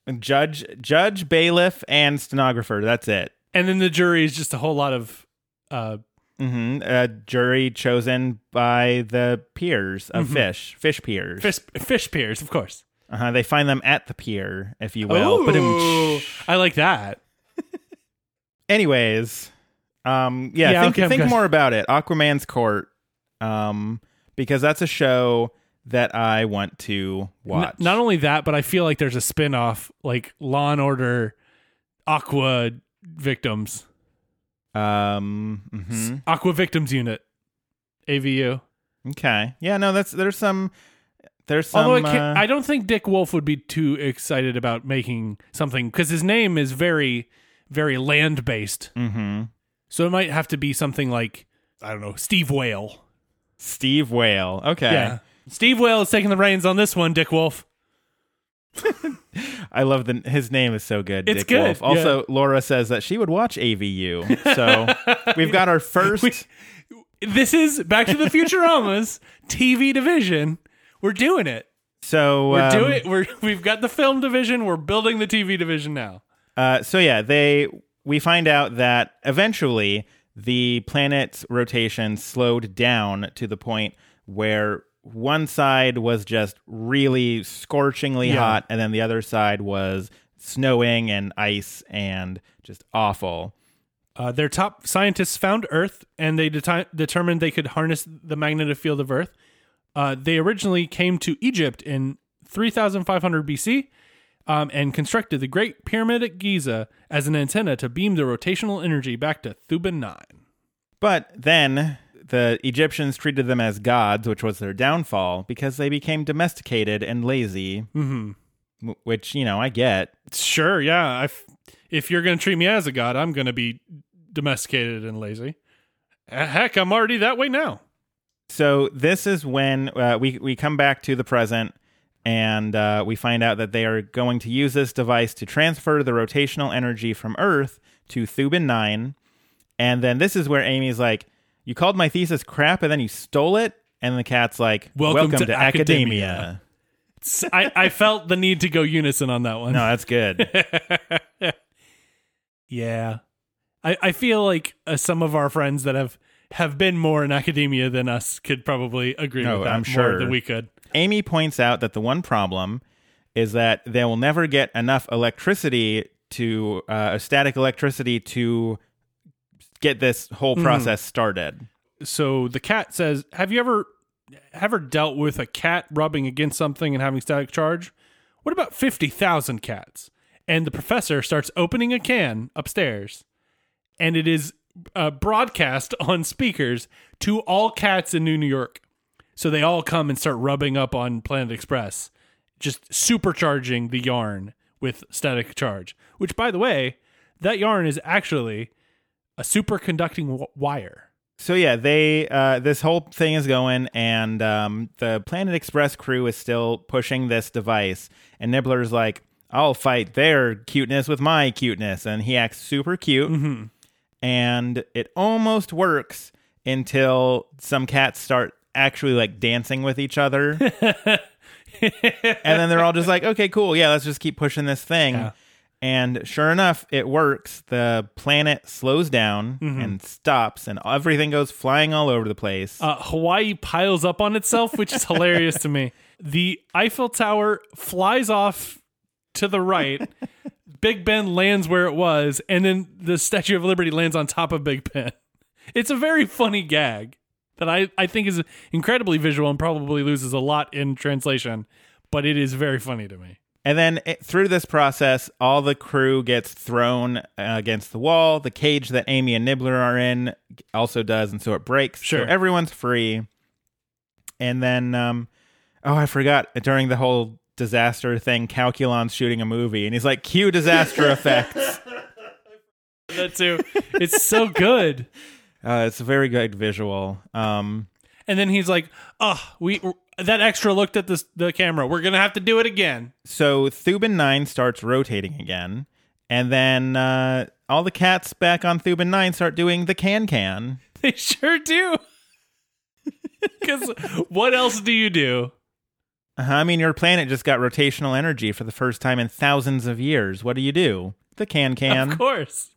And judge, judge, bailiff, and stenographer. That's it. And then the jury is just a whole lot of... Uh, mm-hmm. A jury chosen by the piers of mm-hmm. fish. Fish piers. Fish, fish piers, of course. Uh-huh. They find them at the pier, if you will. Ooh, I like that. Anyways. Um, yeah, yeah, think, okay, think more about it. Aquaman's Court. Um, because that's a show... that I want to watch. N- not only that, but I feel like there's a spin-off, like Law and Order, Aqua Victims. Um, mm-hmm. Aqua Victims Unit, A V U. Okay. Yeah, no, that's there's some... There's some Although it can, uh, I don't think Dick Wolf would be too excited about making something, because his name is very, very land-based. Mm-hmm. So it might have to be something like, I don't know, Steve Whale. Steve Whale. Okay. Yeah. Steve Whale is taking the reins on this one, Dick Wolf. I love the his name is so good. It's Dick good. Wolf. Also, yeah. Laura says that she would watch A V U, so we've got our first. We, this is Back to the Futurama's T V division. We're doing it. So we're um, doing. We're we've got the film division. We're building the T V division now. Uh, so yeah, they we find out that eventually the planet's rotation slowed down to the point where one side was just really scorchingly yeah. hot, and then the other side was snowing and ice and just awful. Uh, their top scientists found Earth, and they de- determined they could harness the magnetic field of Earth. Uh, they originally came to Egypt in thirty-five hundred B C um, and constructed the Great Pyramid at Giza as an antenna to beam the rotational energy back to Thuban nine. But then... the Egyptians treated them as gods, which was their downfall, because they became domesticated and lazy. Mm-hmm. which, you know, I get. Sure, yeah. I've, if you're going to treat me as a god, I'm going to be domesticated and lazy. Heck, I'm already that way now. So this is when uh, we, we come back to the present, and uh, we find out that they are going to use this device to transfer the rotational energy from Earth to Thuban nine. And then this is where Amy's like, you called my thesis crap, and then you stole it? And the cat's like, welcome, welcome to, to academia. academia. I, I felt the need to go unison on that one. No, that's good. Yeah. I, I feel like uh, some of our friends that have, have been more in academia than us could probably agree no, with that I'm sure. more than we could. Amy points out that the one problem is that they will never get enough electricity to, uh, static electricity to get this whole process mm. started. So the cat says, have you ever, ever dealt with a cat rubbing against something and having static charge? What about fifty thousand cats? And the professor starts opening a can upstairs, and it is uh, broadcast on speakers to all cats in New New York. So they all come and start rubbing up on Planet Express, just supercharging the yarn with static charge, which, by the way, that yarn is actually a superconducting w- wire. So yeah, they uh, this whole thing is going, and um, the Planet Express crew is still pushing this device, and Nibbler's like, I'll fight their cuteness with my cuteness, and he acts super cute, mm-hmm. and it almost works until some cats start actually like dancing with each other, and then they're all just like, okay, cool, yeah, let's just keep pushing this thing. Yeah. And sure enough, it works. The planet slows down mm-hmm. and stops, and everything goes flying all over the place. Uh, Hawaii piles up on itself, which is hilarious to me. The Eiffel Tower flies off to the right. Big Ben lands where it was, and then the Statue of Liberty lands on top of Big Ben. It's a very funny gag that I, I think is incredibly visual and probably loses a lot in translation, but it is very funny to me. And then it, through this process, all the crew gets thrown uh, against the wall. The cage that Amy and Nibbler are in also does, and so it breaks. Sure. So everyone's free. And then, um, oh, I forgot, during the whole disaster thing, Calculon's shooting a movie, and he's like, cue disaster effects. That too. It's so good. Uh, it's a very good visual. Um, and then he's like, oh, we... that extra looked at this, the camera. We're going to have to do it again. So Thuban nine starts rotating again. And then uh, all the cats back on Thuban nine start doing the can-can. They sure do. Because what else do you do? Uh-huh, I mean, your planet just got rotational energy for the first time in thousands of years. What do you do? The can-can. Of course.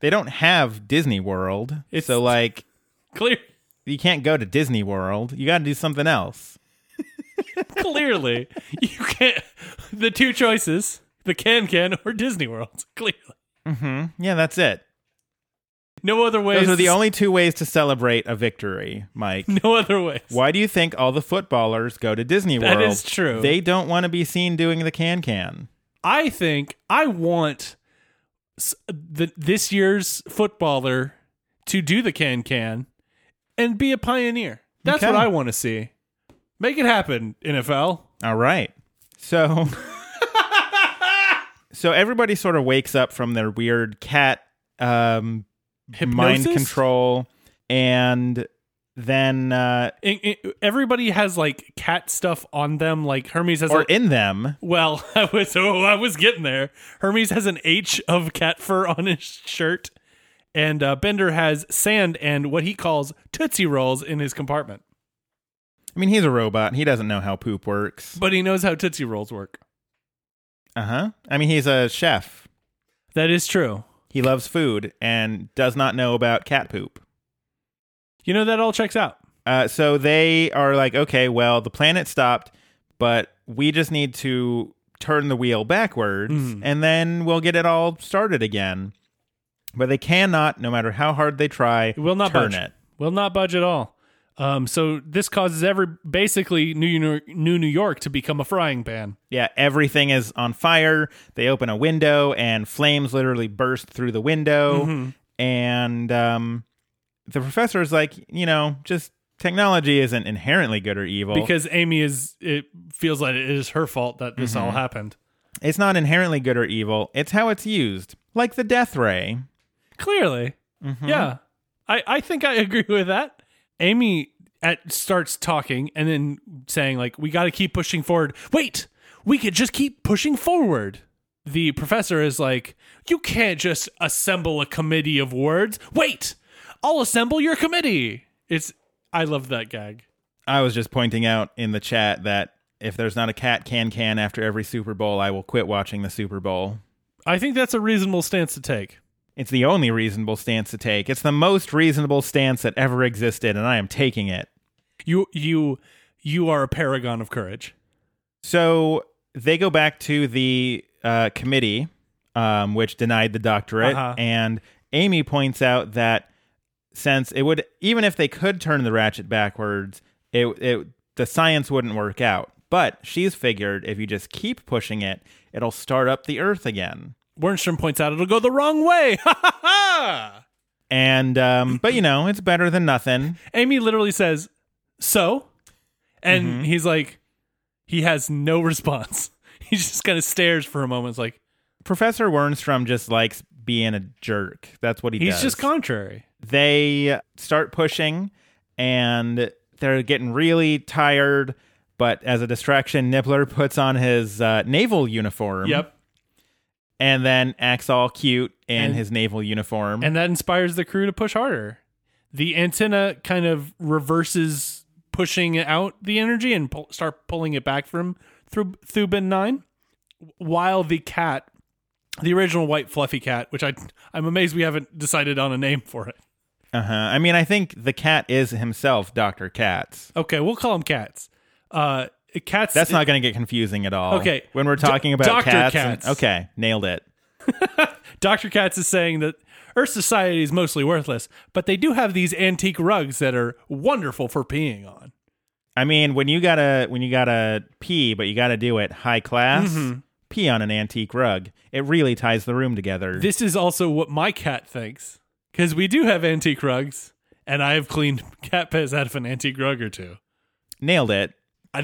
They don't have Disney World. It's so, like... clear. You can't go to Disney World. You got to do something else. Clearly, you can't. The two choices: the can-can or Disney World. Clearly, mm-hmm. Yeah, that's it. No other ways. Those are the only two ways to celebrate a victory, Mike. No other ways. Why do you think all the footballers go to Disney World? That is true. They don't want to be seen doing the can-can. I think I want the, this year's footballer to do the can-can and be a pioneer. That's okay. What I want to see. Make it happen, N F L. All right. So so everybody sort of wakes up from their weird cat um, mind control. And then... Uh, it, it, everybody has, like, cat stuff on them. Like, Hermes has... Or a, in them. Well, I was, oh, I was getting there. Hermes has an H of cat fur on his shirt. And uh, Bender has sand and what he calls Tootsie Rolls in his compartment. I mean, he's a robot. He doesn't know how poop works. But he knows how Tootsie Rolls work. Uh-huh. I mean, he's a chef. That is true. He loves food and does not know about cat poop. You know, that all checks out. Uh, so they are like, okay, well, the planet stopped, but we just need to turn the wheel backwards, mm. and then we'll get it all started again. But they cannot, no matter how hard they try, it will not turn budge. it. Will not budge at all. Um, so this causes every basically New New, New New York to become a frying pan. Yeah, everything is on fire. They open a window and flames literally burst through the window. Mm-hmm. And um, the professor is like, you know, just technology isn't inherently good or evil. Because Amy is, it feels like it is her fault that this mm-hmm. all happened. It's not inherently good or evil. It's how it's used. Like the death ray. Clearly. Mm-hmm. Yeah. I, I think I agree with that. Amy at, starts talking and then saying, like, we got to keep pushing forward. Wait, we could just keep pushing forward. The professor is like, you can't just assemble a committee of words. Wait, I'll assemble your committee. It's I love that gag. I was just pointing out in the chat that if there's not a cat can-can after every Super Bowl, I will quit watching the Super Bowl. I think that's a reasonable stance to take. It's the only reasonable stance to take. It's the most reasonable stance that ever existed, and I am taking it. You you, you are a paragon of courage. So they go back to the uh, committee, um, which denied the doctorate, uh-huh. and Amy points out that since it would, even if they could turn the ratchet backwards, it it the science wouldn't work out. But she's figured if you just keep pushing it, it'll start up the Earth again. Wernstrom points out it'll go the wrong way. Ha ha ha! And, um, but you know, it's better than nothing. Amy literally says, so? And mm-hmm. he's like, he has no response. He just kind of stares for a moment. It's like, Professor Wernstrom just likes being a jerk. That's what he he's does. He's just contrary. They start pushing and they're getting really tired. But as a distraction, Nibbler puts on his uh, naval uniform. Yep. And then acts all cute in and, his naval uniform. And that inspires the crew to push harder. The antenna kind of reverses pushing out the energy and pull, start pulling it back from through Thuban nine. While the cat, the original white fluffy cat, which I, I'm amazed we haven't decided on a name for it. Uh-huh. I mean, I think the cat is himself Doctor Katz. Okay, we'll call him Katz. Uh Cats. That's not going to get confusing at all. Okay. When we're talking D- about Doctor cats. Katz. And, okay. Nailed it. Doctor Katz is saying that Earth society is mostly worthless, but they do have these antique rugs that are wonderful for peeing on. I mean, when you gotta, when you gotta pee, but you gotta do it high class, mm-hmm. pee on an antique rug. It really ties the room together. This is also what my cat thinks, because we do have antique rugs, and I have cleaned cat piss out of an antique rug or two. Nailed it.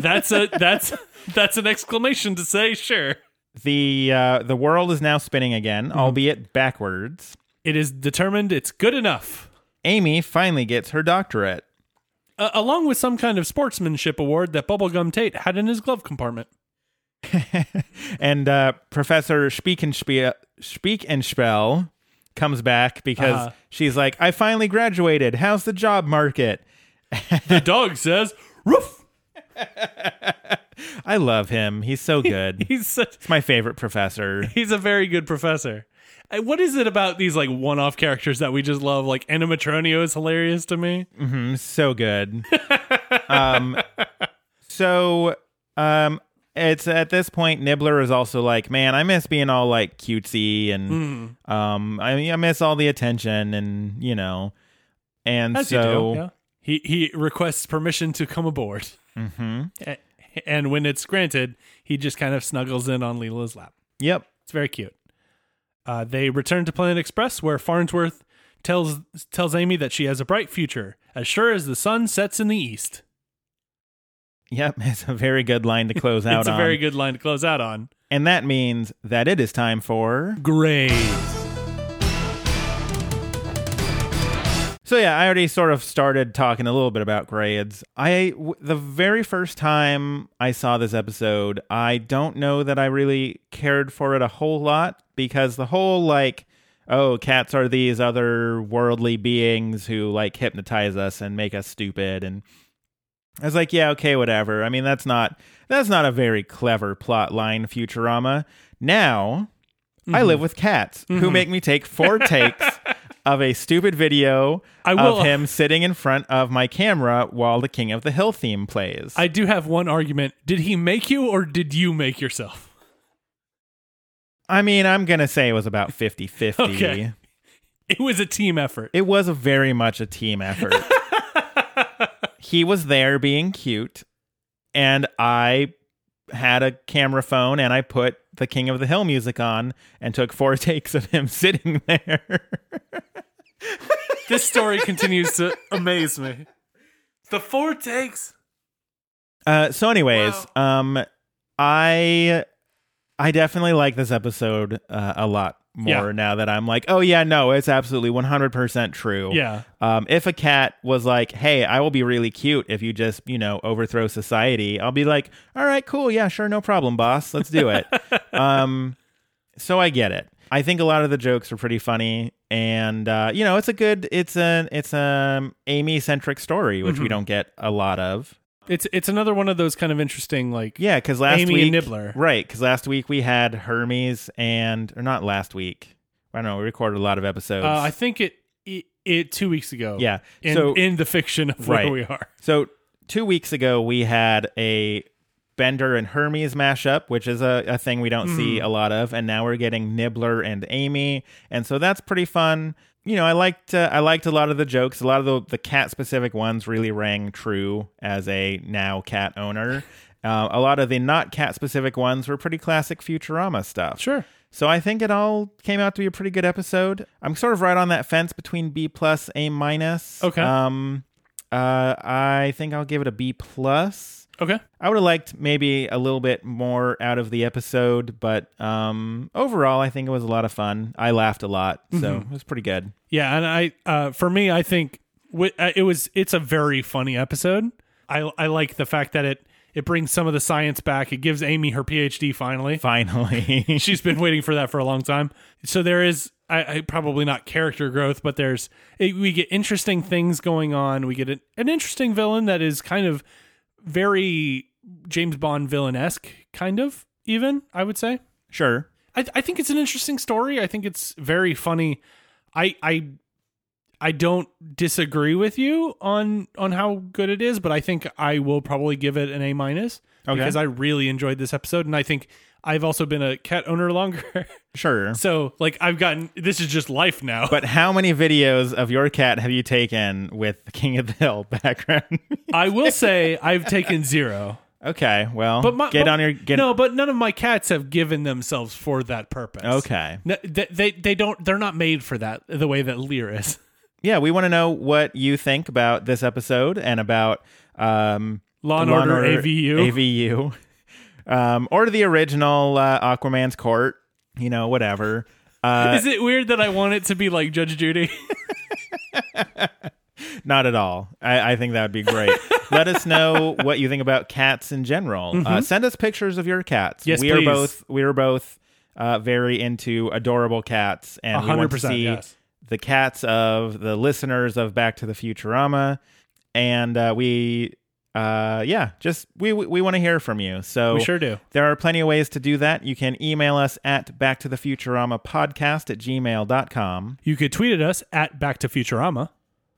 that's a that's that's an exclamation to say sure. The uh, the world is now spinning again, mm-hmm. albeit backwards. It is determined it's good enough. Amy finally gets her doctorate, uh, along with some kind of sportsmanship award that Bubblegum Tate had in his glove compartment. And uh, Professor Spiekenspell Spiekenspell comes back because uh-huh. she's like, "I finally graduated. How's the job market?" The dog says, "Roof." I love him. He's so good. He's such, it's my favorite professor. He's a very good professor. What is it about these like one-off characters that we just love? Like Animatronio is hilarious to me. Mm-hmm, so good. um, so um, it's at this point Nibbler is also like, man, I miss being all like cutesy and mm. um, I, I miss all the attention and you know, and As so you do, yeah. he he requests permission to come aboard. Mm-hmm. And when it's granted, he just kind of snuggles in on Leela's lap. Yep. It's very cute. Uh, they return to Planet Express, where Farnsworth tells tells Amy that she has a bright future, as sure as the sun sets in the east. Yep, it's a very good line to close out on. It's a very good line to close out on. And that means that it is time for... Grades. So yeah, I already sort of started talking a little bit about grades. I w- the very first time I saw this episode, I don't know that I really cared for it a whole lot because the whole like, oh, cats are these otherworldly beings who like hypnotize us and make us stupid, and I was like, yeah, okay, whatever. I mean, that's not that's not a very clever plot line, Futurama. Now, mm-hmm. I live with cats mm-hmm. who make me take four takes. Of a stupid video I will, of him sitting in front of my camera while the King of the Hill theme plays. I do have one argument. Did he make you or did you make yourself? I mean, I'm going to say it was about fifty-fifty. Okay. It was a team effort. It was a very much a team effort. He was there being cute, and I had a camera phone, and I put the King of the Hill music on and took four takes of him sitting there. This story continues to amaze me. The four takes. Uh, so anyways, wow. um, I I definitely like this episode uh, a lot more yeah. now that I'm like, oh yeah, no, it's absolutely one hundred percent true. Yeah. Um, if a cat was like, hey, I will be really cute if you just, you know, overthrow society, I'll be like, all right, cool. Yeah, sure. No problem, boss. Let's do it. um, so I get it. I think a lot of the jokes are pretty funny, and uh, you know, it's a good, it's an, it's a Amy centric story, which mm-hmm. we don't get a lot of. It's it's another one of those kind of interesting, like, yeah, because last Amy week and Nibbler, right? Because last week we had Hermes and or not last week. I don't know. We recorded a lot of episodes. Uh, I think it, it it two weeks ago. Yeah, in, so in the fiction of where right. we are. So two weeks ago we had a Bender and Hermes mashup, which is a, a thing we don't mm. see a lot of, and now we're getting Nibbler and Amy, and so that's pretty fun. You know, I liked uh, I liked a lot of the jokes. A lot of the, the cat-specific ones really rang true as a now cat owner. Uh, a lot of the not cat-specific ones were pretty classic Futurama stuff. Sure. So I think it all came out to be a pretty good episode. I'm sort of right on that fence between B plus, A minus. Okay. Um, uh, I think I'll give it a B plus. Okay. I would have liked maybe a little bit more out of the episode, but um, overall, I think it was a lot of fun. I laughed a lot, so mm-hmm. it was pretty good. Yeah, and I, uh, for me, I think w- it was. It's a very funny episode. I, I like the fact that it it brings some of the science back. It gives Amy her PhD finally. Finally, she's been waiting for that for a long time. So there is. I, I probably not character growth, but there's it, we get interesting things going on. We get an, an interesting villain that is kind of. Very James Bond villain-esque, kind of, even, I would say. Sure. I, I think it's an interesting story. I think it's very funny. I I I don't disagree with you on on how good it is, but I think I will probably give it an A minus okay. because I really enjoyed this episode, and I think I've also been a cat owner longer. Sure. So, like, I've gotten... This is just life now. But how many videos of your cat have you taken with the King of the Hill background? I will say I've taken zero. Okay, well, but my, get but, on your... Get no, but none of my cats have given themselves for that purpose. Okay. No, they, they, they don't... They're not made for that, the way that Lear is. Yeah, we want to know what you think about this episode and about... Um, Law and Law Order, Order A V U. A V U. Um, or the original uh, Aquaman's Court, you know, whatever. Uh, Is it weird that I want it to be like Judge Judy? Not at all. I, I think that would be great. Let us know what you think about cats in general. Mm-hmm. Uh, send us pictures of your cats. Yes, we please. Are both. We are both uh, very into adorable cats, and we want to see yes. the cats of the listeners of Back to the Futurama, and uh, we. Uh, yeah, just we we, we want to hear from you. So we sure do. There are plenty of ways to do that. You can email us at back to the futurama podcast at gmail dot com. You could tweet at us at back to futurama.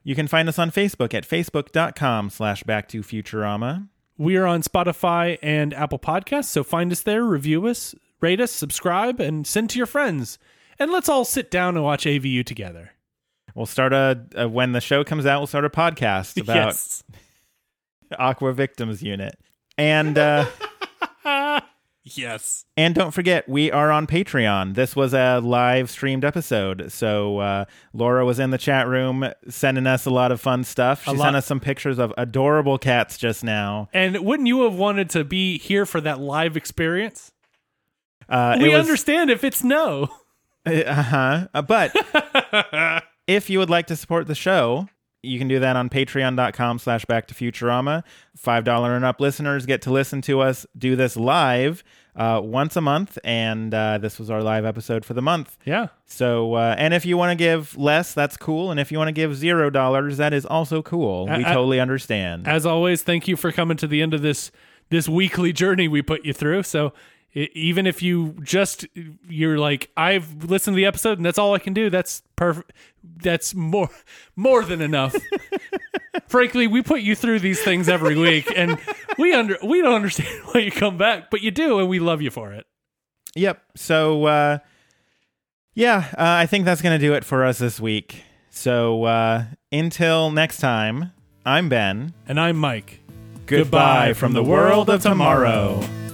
You can find us on Facebook at facebook dot com slash back to futurama. We are on Spotify and Apple Podcasts, so find us there, review us, rate us, subscribe, and send to your friends. And let's all sit down and watch A V U together. We'll start a, a when the show comes out, we'll start a podcast about... Yes. Aqua Victims Unit. And uh yes, and don't forget, we are on Patreon. This was a live streamed episode, so uh Laura was in the chat room sending us a lot of fun stuff. She sent us some pictures of adorable cats just now, and wouldn't you have wanted to be here for that live experience? Uh we was, understand if it's no uh-huh uh, but if you would like to support the show, you can do that on patreon dot com slash back to futurama. five dollars and up listeners get to listen to us do this live uh, once a month. And uh, this was our live episode for the month. Yeah. So, uh, and if you want to give less, that's cool. And if you want to give zero dollars, that is also cool. We I, totally understand. As always, thank you for coming to the end of this, this weekly journey we put you through. So it, even if you just, you're like, I've listened to the episode and that's all I can do. That's perfect. That's more more than enough. Frankly, we put you through these things every week, and we under we don't understand why you come back, but you do, and we love you for it. Yep. So uh yeah uh, I think that's gonna do it for us this week. So uh until next time, I'm Ben, and I'm Mike. Goodbye, Goodbye from the world of tomorrow, tomorrow.